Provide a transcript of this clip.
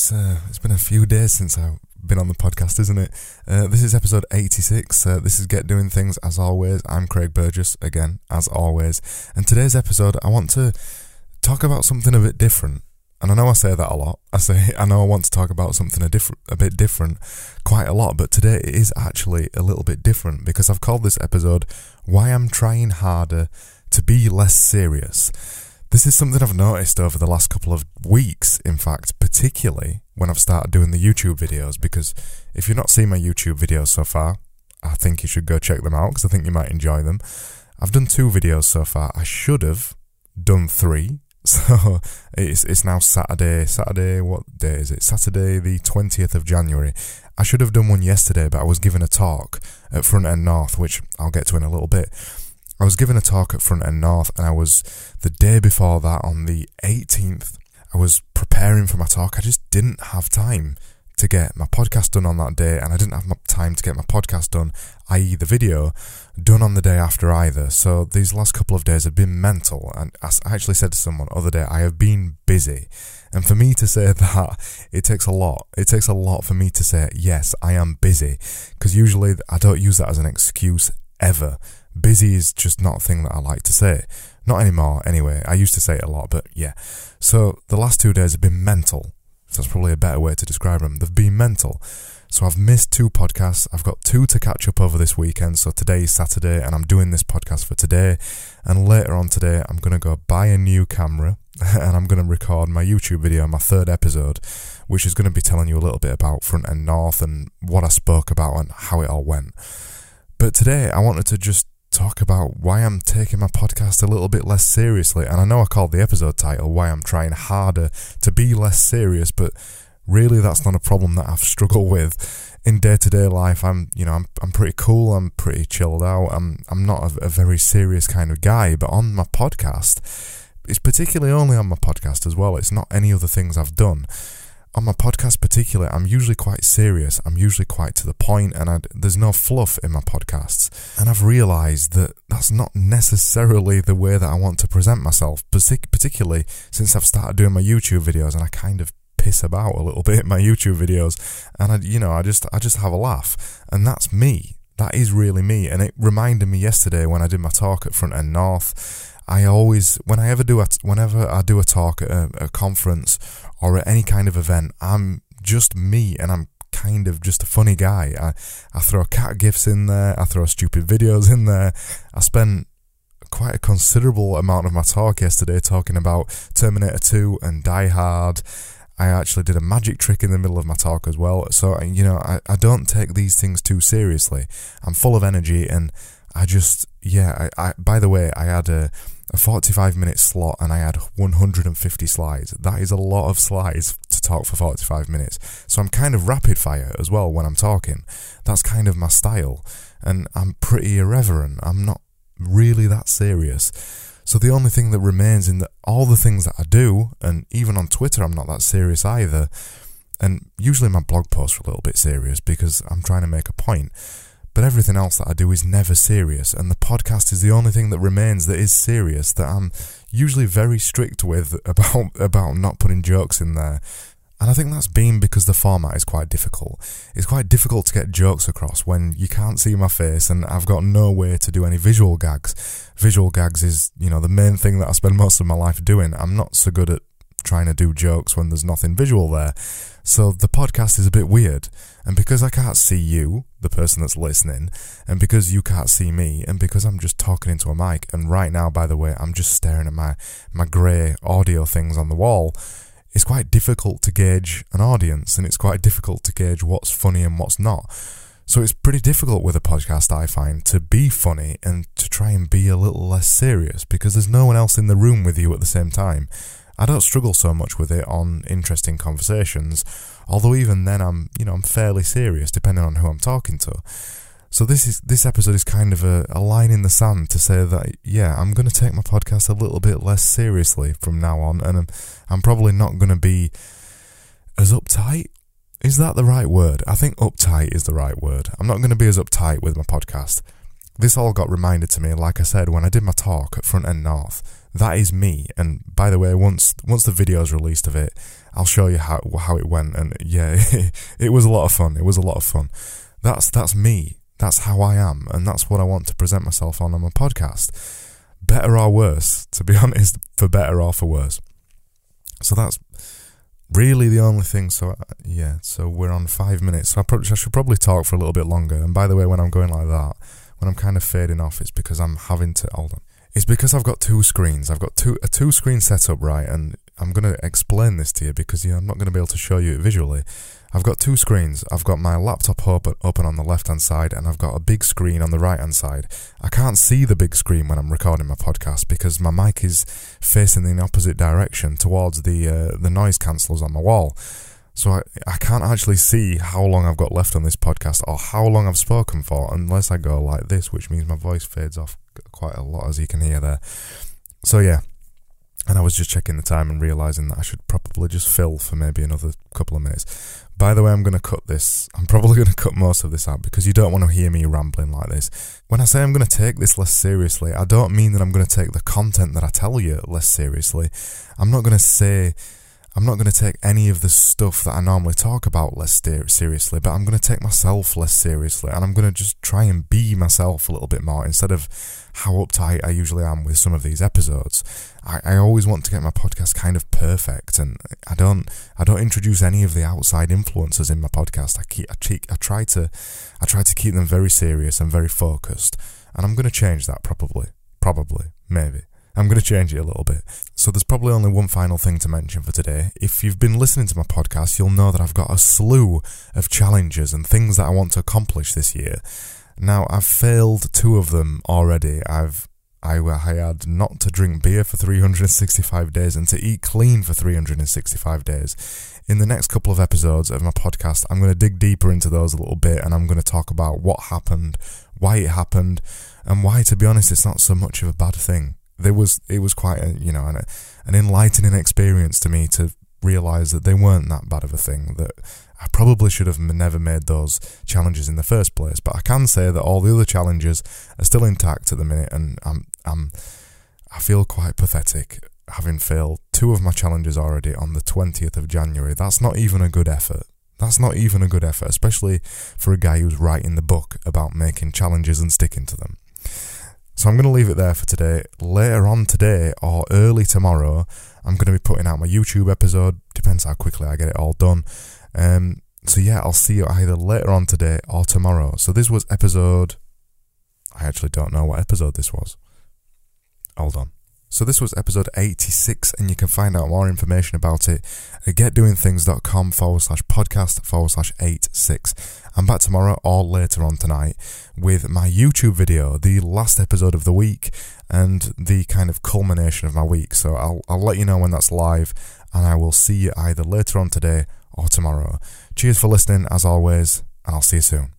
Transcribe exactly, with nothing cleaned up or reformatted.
It's uh, it's been a few days since I've been on the podcast, isn't it? Uh, this is episode eighty-six. Uh, this is Get Doing Things, as always. I'm Craig Burgess, again, as always. And today's episode, I want to talk about something a bit different. And I know I say that a lot. I say I know I want to talk about something a, diff- a bit different quite a lot, but today it is actually a little bit different because I've called this episode, Why I'm Trying Harder to Be Less Serious. This is something I've noticed over the last couple of weeks, in fact, particularly when I've started doing the YouTube videos, because if you've not seen my YouTube videos so far, I think you should go check them out, because I think you might enjoy them. I've done two videos so far. I should have done three, so it's it's now Saturday, Saturday, what day is it? Saturday the twentieth of January. I should have done one yesterday, but I was given a talk at Front End North, which I'll get to in a little bit. I was given a talk at Front End North, and I was, the day before that, on the eighteenth, I was preparing for my talk. I just didn't have time to get my podcast done on that day, and I didn't have my time to get my podcast done, that is the video, done on the day after either. So these last couple of days have been mental, and as I actually said to someone the other day, I have been busy. And for me to say that, it takes a lot. It takes a lot for me to say, yes, I am busy, because usually I don't use that as an excuse ever. Busy is just not a thing that I like to say. Not anymore, anyway. I used to say it a lot, but yeah. So the last two days have been mental. So that's probably a better way to describe them. They've been mental. So I've missed two podcasts. I've got two to catch up over this weekend. So today is Saturday, and I'm doing this podcast for today. And later on today, I'm going to go buy a new camera, and I'm going to record my YouTube video, my third episode, which is going to be telling you a little bit about Front End North and what I spoke about and how it all went. But today, I wanted to just talk about why I'm taking my podcast a little bit less seriously. And I know I called the episode title Why I'm Trying Harder to Be Less Serious, but really that's not a problem that I've struggled with in day-to-day life. I'm, you know, I'm I'm pretty cool, I'm pretty chilled out, I'm I'm not a, a very serious kind of guy, but on my podcast, it's particularly only on my podcast as well, it's not any other things I've done. On my podcast particularly, I'm usually quite serious, I'm usually quite to the point, and I'd, there's no fluff in my podcasts. And I've realised that that's not necessarily the way that I want to present myself, particularly since I've started doing my YouTube videos, and I kind of piss about a little bit in my YouTube videos, and I, you know, I just, I just have a laugh, and that's me. That is really me, and it reminded me yesterday when I did my talk at Front End North. I always, when I ever do, a, whenever I do a talk at a, a conference or at any kind of event, I'm just me, and I'm kind of just a funny guy. I, I throw cat gifs in there, I throw stupid videos in there. I spent quite a considerable amount of my talk yesterday talking about Terminator two and Die Hard. I actually did a magic trick in the middle of my talk as well. So, you know, I, I don't take these things too seriously. I'm full of energy, and I just, yeah, I, I by the way, I had a, a forty-five minute slot, and I had one hundred fifty slides. That is a lot of slides to talk for forty-five minutes. So I'm kind of rapid fire as well when I'm talking. That's kind of my style, and I'm pretty irreverent. I'm not really that serious. So the only thing that remains in the, all the things that I do, and even on Twitter I'm not that serious either, and usually my blog posts are a little bit serious because I'm trying to make a point, but everything else that I do is never serious, and the podcast is the only thing that remains that is serious, that I'm usually very strict with about, about not putting jokes in there. And I think that's been because the format is quite difficult. It's quite difficult to get jokes across when you can't see my face, and I've got no way to do any visual gags. Visual gags is, you know, the main thing that I spend most of my life doing. I'm not so good at trying to do jokes when there's nothing visual there. So the podcast is a bit weird. And because I can't see you, the person that's listening, and because you can't see me, and because I'm just talking into a mic, and right now, by the way, I'm just staring at my, my grey audio things on the wall, it's quite difficult to gauge an audience, and it's quite difficult to gauge what's funny and what's not. So it's pretty difficult with a podcast, I find, to be funny and to try and be a little less serious, because there's no one else in the room with you at the same time. I don't struggle so much with it on interesting conversations, although even then I'm, you know, I'm fairly serious depending on who I'm talking to. So this is this episode is kind of a, a line in the sand to say that, yeah, I'm going to take my podcast a little bit less seriously from now on, and I'm, I'm probably not going to be as uptight. Is that the right word? I think uptight is the right word. I'm not going to be as uptight with my podcast. This all got reminded to me, like I said, when I did my talk at Front End North. that is me. And by the way, once once the video is released of it, I'll show you how how it went. And yeah, it, it was a lot of fun. It was a lot of fun. That's that's me. That's how I am, and that's what I want to present myself on on my podcast. Better or worse, to be honest, for better or for worse. So that's really the only thing. So yeah, so we're on five minutes. So I, probably, I should probably talk for a little bit longer. And by the way, when I'm going like that, when I'm kind of fading off, it's because I'm having to hold on. It's because I've got two screens. I've got two a two screen setup, right? And I'm going to explain this to you because you know, I'm not going to be able to show you it visually. I've got two screens. I've got my laptop open, open on the left-hand side, and I've got a big screen on the right-hand side. I can't see the big screen when I'm recording my podcast because my mic is facing in the opposite direction towards the uh, the noise cancellers on my wall. So I, I can't actually see how long I've got left on this podcast or how long I've spoken for unless I go like this, which means my voice fades off quite a lot, as you can hear there. So yeah. And I was just checking the time and realising that I should probably just fill for maybe another couple of minutes. By the way, I'm going to cut this. I'm probably going to cut most of this out because you don't want to hear me rambling like this. When I say I'm going to take this less seriously, I don't mean that I'm going to take the content that I tell you less seriously. I'm not going to say... I'm not going to take any of the stuff that I normally talk about less seriously, but I'm going to take myself less seriously, and I'm going to just try and be myself a little bit more instead of how uptight I usually am with some of these episodes. I, I always want to get my podcast kind of perfect, and I don't I don't introduce any of the outside influences in my podcast. I keep I, keep, I try to I try to keep them very serious and very focused, and I'm going to change that probably, probably, maybe. I'm going to change it a little bit. So there's probably only one final thing to mention for today. If you've been listening to my podcast, you'll know that I've got a slew of challenges and things that I want to accomplish this year. Now, I've failed two of them already. I've I, I had not to drink beer for three hundred sixty-five days and to eat clean for three hundred sixty-five days. In the next couple of episodes of my podcast, I'm going to dig deeper into those a little bit, and I'm going to talk about what happened, why it happened, and why, to be honest, it's not so much of a bad thing. There was it was quite a, you know an, an enlightening experience to me to realise that they weren't that bad of a thing, that I probably should have never made those challenges in the first place. But I can say that all the other challenges are still intact at the minute, and I'm I'm I feel quite pathetic having failed two of my challenges already on the twentieth of January. That's not even a good effort. That's not even a good effort, especially for a guy who's writing the book about making challenges and sticking to them. So I'm going to leave it there for today. Later on today or early tomorrow, I'm going to be putting out my YouTube episode. Depends how quickly I get it all done. Um, so yeah, I'll see you either later on today or tomorrow. So this was episode... I actually don't know what episode this was. Hold on. So this was episode eighty-six, and you can find out more information about it at getdoingthings.com forward slash podcast forward slash 86. I'm back tomorrow or later on tonight with my YouTube video, the last episode of the week and the kind of culmination of my week. So I'll, I'll let you know when that's live, and I will see you either later on today or tomorrow. Cheers for listening as always, and I'll see you soon.